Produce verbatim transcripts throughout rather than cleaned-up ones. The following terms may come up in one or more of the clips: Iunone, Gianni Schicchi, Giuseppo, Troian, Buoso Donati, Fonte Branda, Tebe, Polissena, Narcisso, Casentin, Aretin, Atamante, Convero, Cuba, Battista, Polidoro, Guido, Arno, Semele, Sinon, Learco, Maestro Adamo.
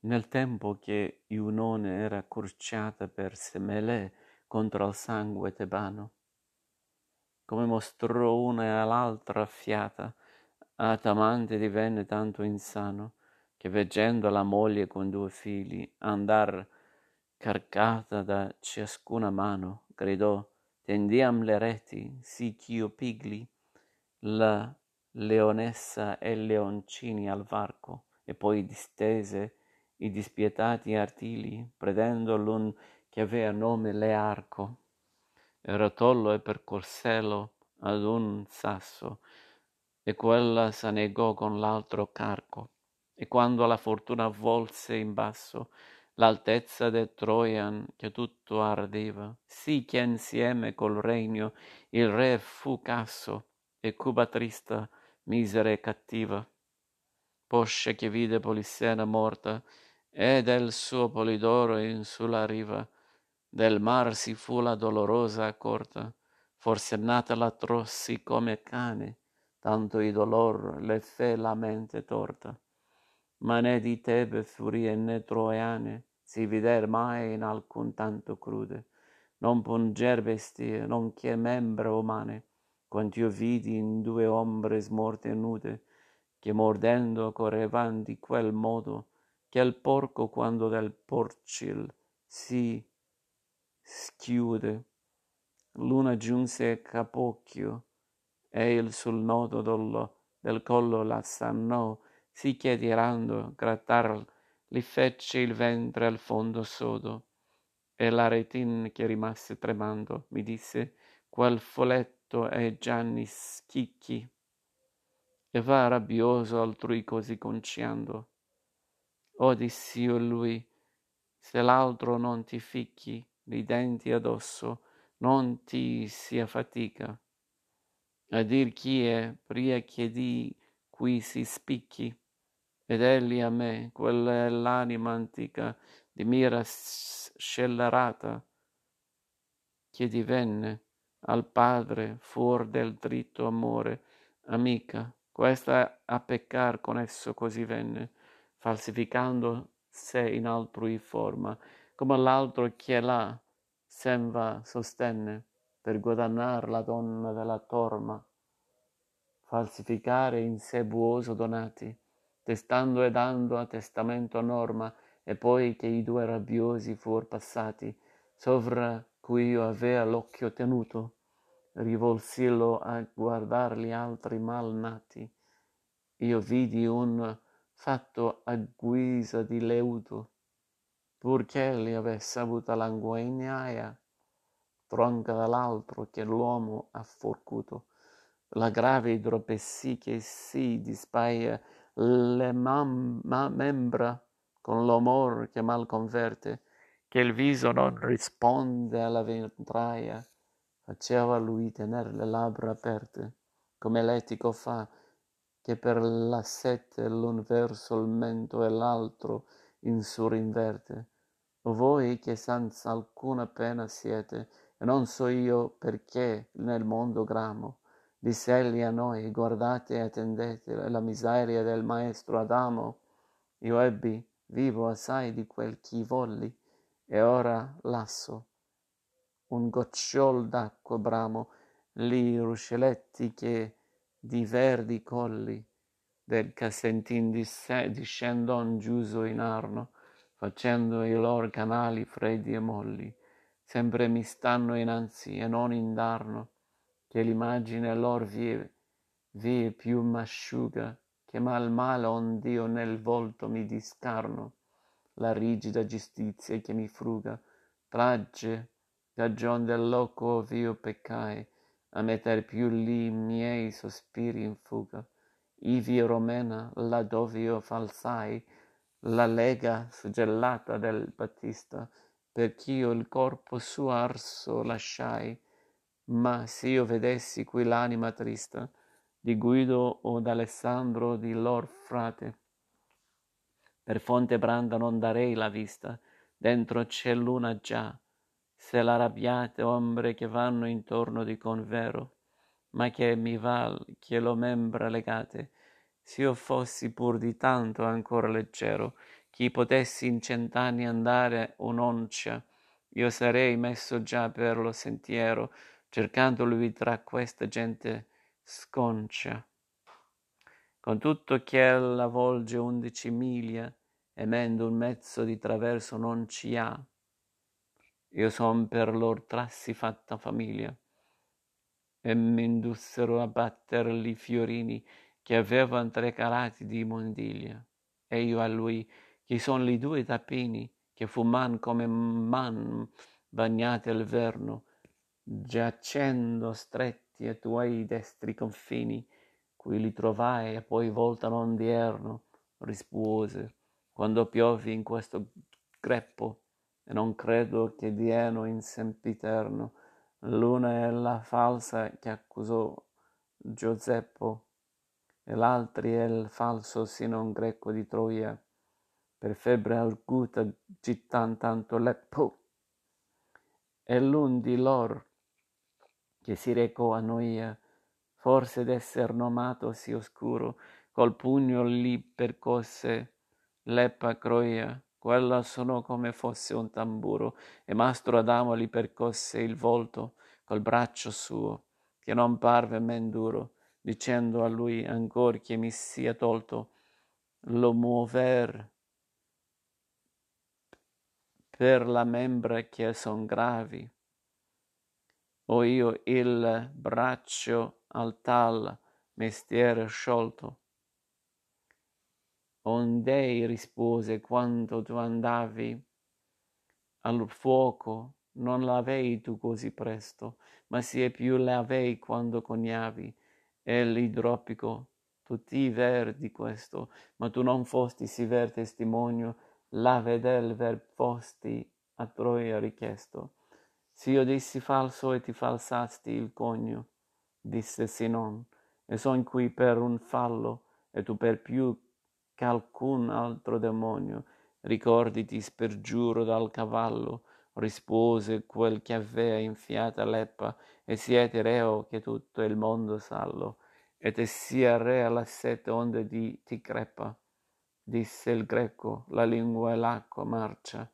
Nel tempo che Iunone era curciata per Semele contro il sangue tebano, come mostrò una all'altra fiata, Atamante divenne tanto insano che, veggendo la moglie con due figli andar caricata da ciascuna mano, gridò: «Tendiam le reti, sì ch'io pigli la leonessa e leoncini al varco», e poi distese i dispietati artigli, prendendo l'un che aveva nome Learco, e rotollo e percorselo ad un sasso, e quella s'annegò con l'altro carco. E quando la fortuna avvolse in basso l'altezza del Troian, che tutto ardiva, sì che insieme col regno il re fu casso, e Cuba trista, misera e cattiva, posce che vide Polissena morta, e del suo Polidoro in sulla riva del mar si fu la dolorosa accorta, forsennata l'atrossi come cane, tanto i dolor le fe la mente torta. Ma né di Tebe furie né troiane si vider mai in alcun tanto crude, non punger bestie, non che membra umane, quant'io vidi in due ombres morte nude, che mordendo correvan di quel modo, che il porco quando del porcil si schiude. L'una giunse capocchio, e il sul nodo dollo, del collo la stannò, sì che tirando grattar li fece il ventre al fondo sodo. E l'Aretin, che rimase tremando, mi disse: «Quel folletto è Gianni Schicchi», e va rabbioso altrui così conciando. «O», diss'io lui, «se l'altro non ti ficchi i denti addosso, non ti sia fatica a dir chi è, pria che di qui si spicchi». Ed egli a me: «Quella è l'anima antica di mira scellerata, che divenne al padre fuor del dritto amore amica. Questa a peccar con esso così venne, falsificando sé in altrui forma, come l'altro che la semva sostenne, per guadagnar la donna della torma, falsificare in sé Buoso Donati, testando e dando a testamento norma». E poi che i due rabbiosi fuor passati, sovra cui io avea l'occhio tenuto, rivolsilo a guardar gli altri mal nati, io vidi un fatto a guisa di leuto, purché li avesse avuta l'anguainaia tronca dall'altro che l'uomo ha forcuto, la grave idropessi che si dispaia le mam- ma- membra con l'amor che mal converte, che il viso non risponde alla ventraia, faceva lui tener le labbra aperte, come l'etico fa, che per la sete l'un verso il mento e l'altro in su rinverte. O voi che senza alcuna pena siete, e non so io perché nel mondo gramo, disse egli a noi: «Guardate e attendete la miseria del maestro Adamo. Io ebbi vivo assai di quel chi volli, e ora lasso un gocciol d'acqua bramo li ruscelletti che di verdi colli del Casentin discendon giuso in Arno, facendo i lor canali freddi e molli. Sempre mi stanno innanzi e non indarno, che l'immagine lor vie, vie più m'asciuga, che mal male ond'io nel volto mi discarno. La rigida giustizia che mi fruga tragge cagion del loco ov'io peccai, a metter più li miei sospiri in fuga, ivi romena laddov'io falsai la lega suggellata del Battista, perch'io il corpo suo arso lasciai. Ma s'io vedessi qui l'anima trista di Guido o d'Alessandro di lor frate, per Fonte Branda non darei la vista, dentro c'è l'una già, se l'arrabbiate ombre che vanno intorno di Convero, ma che mi val che lo membra legate, se io fossi pur di tanto ancora leggero, chi potessi in cent'anni andare un'oncia, io sarei messo già per lo sentiero, cercando lui tra questa gente sconcia. Con tutto chiel avvolge undici miglia, e mendo un mezzo di traverso non ci ha. Io son per lor trassi fatta famiglia, e m'indussero a batter li fiorini che avevan tre carati di mondiglia. E io a lui, che son li due tappini, che fuman come man bagnate al verno, giacendo stretti ai tuoi destri confini, qui li trovai e poi volta non dierno rispose, quando piovi in questo greppo, e non credo che dieno in sempiterno, l'una è la falsa che accusò Giuseppo, e l'altri è il falso Sinon greco di Troia, per febbre arguta gittan tanto leppo, e l'un di lor che si recò a noia, forse d'esser nomato sì oscuro, col pugno li percosse l'eppa croia, quella sonò come fosse un tamburo, e Maestro Adamo li percosse il volto col braccio suo, che non parve men duro, dicendo a lui ancor che mi sia tolto lo muover per la membra che son gravi, o io il braccio al tal mestiere sciolto. Ond'ei rispose, quando tu andavi al fuoco non l'avei tu così presto, ma si è più l'avei quando cognavi e l'idropico, tutti verdi questo, ma tu non fosti si ver testimonio, la vedel ver fosti a Troia richiesto. Se io dissi falso e ti falsasti il cogno, disse Sinon, e son qui per un fallo, e tu per più ch'alcun altro demonio, ricorditi spergiuro dal cavallo, rispose quel che avea infiata l'eppa, e siete reo che tutto il mondo sallo, e te sia rea la sete onde di ti crepa, disse il greco, la lingua e l'acqua marcia,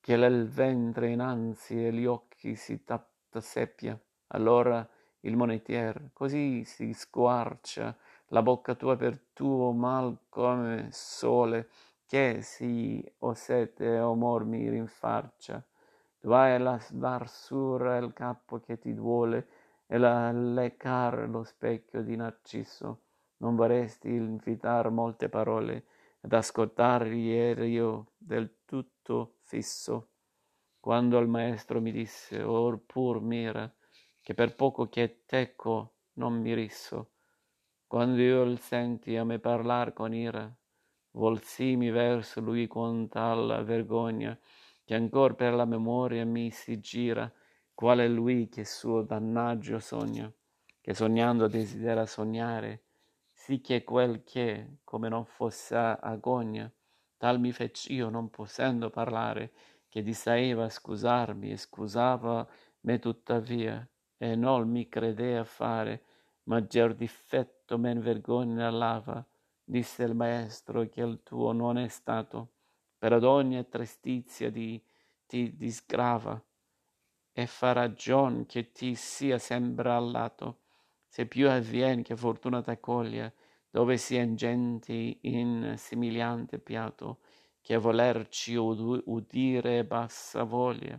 che il ventre innanzi e gli occhi si tappa seppia, allora il monetier così si squarcia, la bocca tua per tuo mal come sole, che si o sete o mormi rinfarcia, tu hai la svarsura il capo che ti duole, e la leccar lo specchio di Narcisso, non vorresti invitar molte parole, ed ascoltar ieri io del tutto fisso, quando il maestro mi disse, or pur mira, che per poco che teco non mi risso, quando io il senti a me parlar con ira, volsimi verso lui con tal vergogna, che ancor per la memoria mi si gira, qual è lui che suo dannaggio sogna, che sognando desidera sognare, sì che quel che, come non fosse agogna, tal mi feci io non possendo parlare, che disaeva scusarmi e scusava me tuttavia, e non mi credea fare, maggior difetto men vergogna lava, disse il maestro che il tuo non è stato, per ad ogni tristizia di ti disgrava, e fa ragion che ti sia sempre allato, se più avvien che fortuna t'accoglia, dove si ingenti in similiante piato, che volerci ud- udire bassa voglia.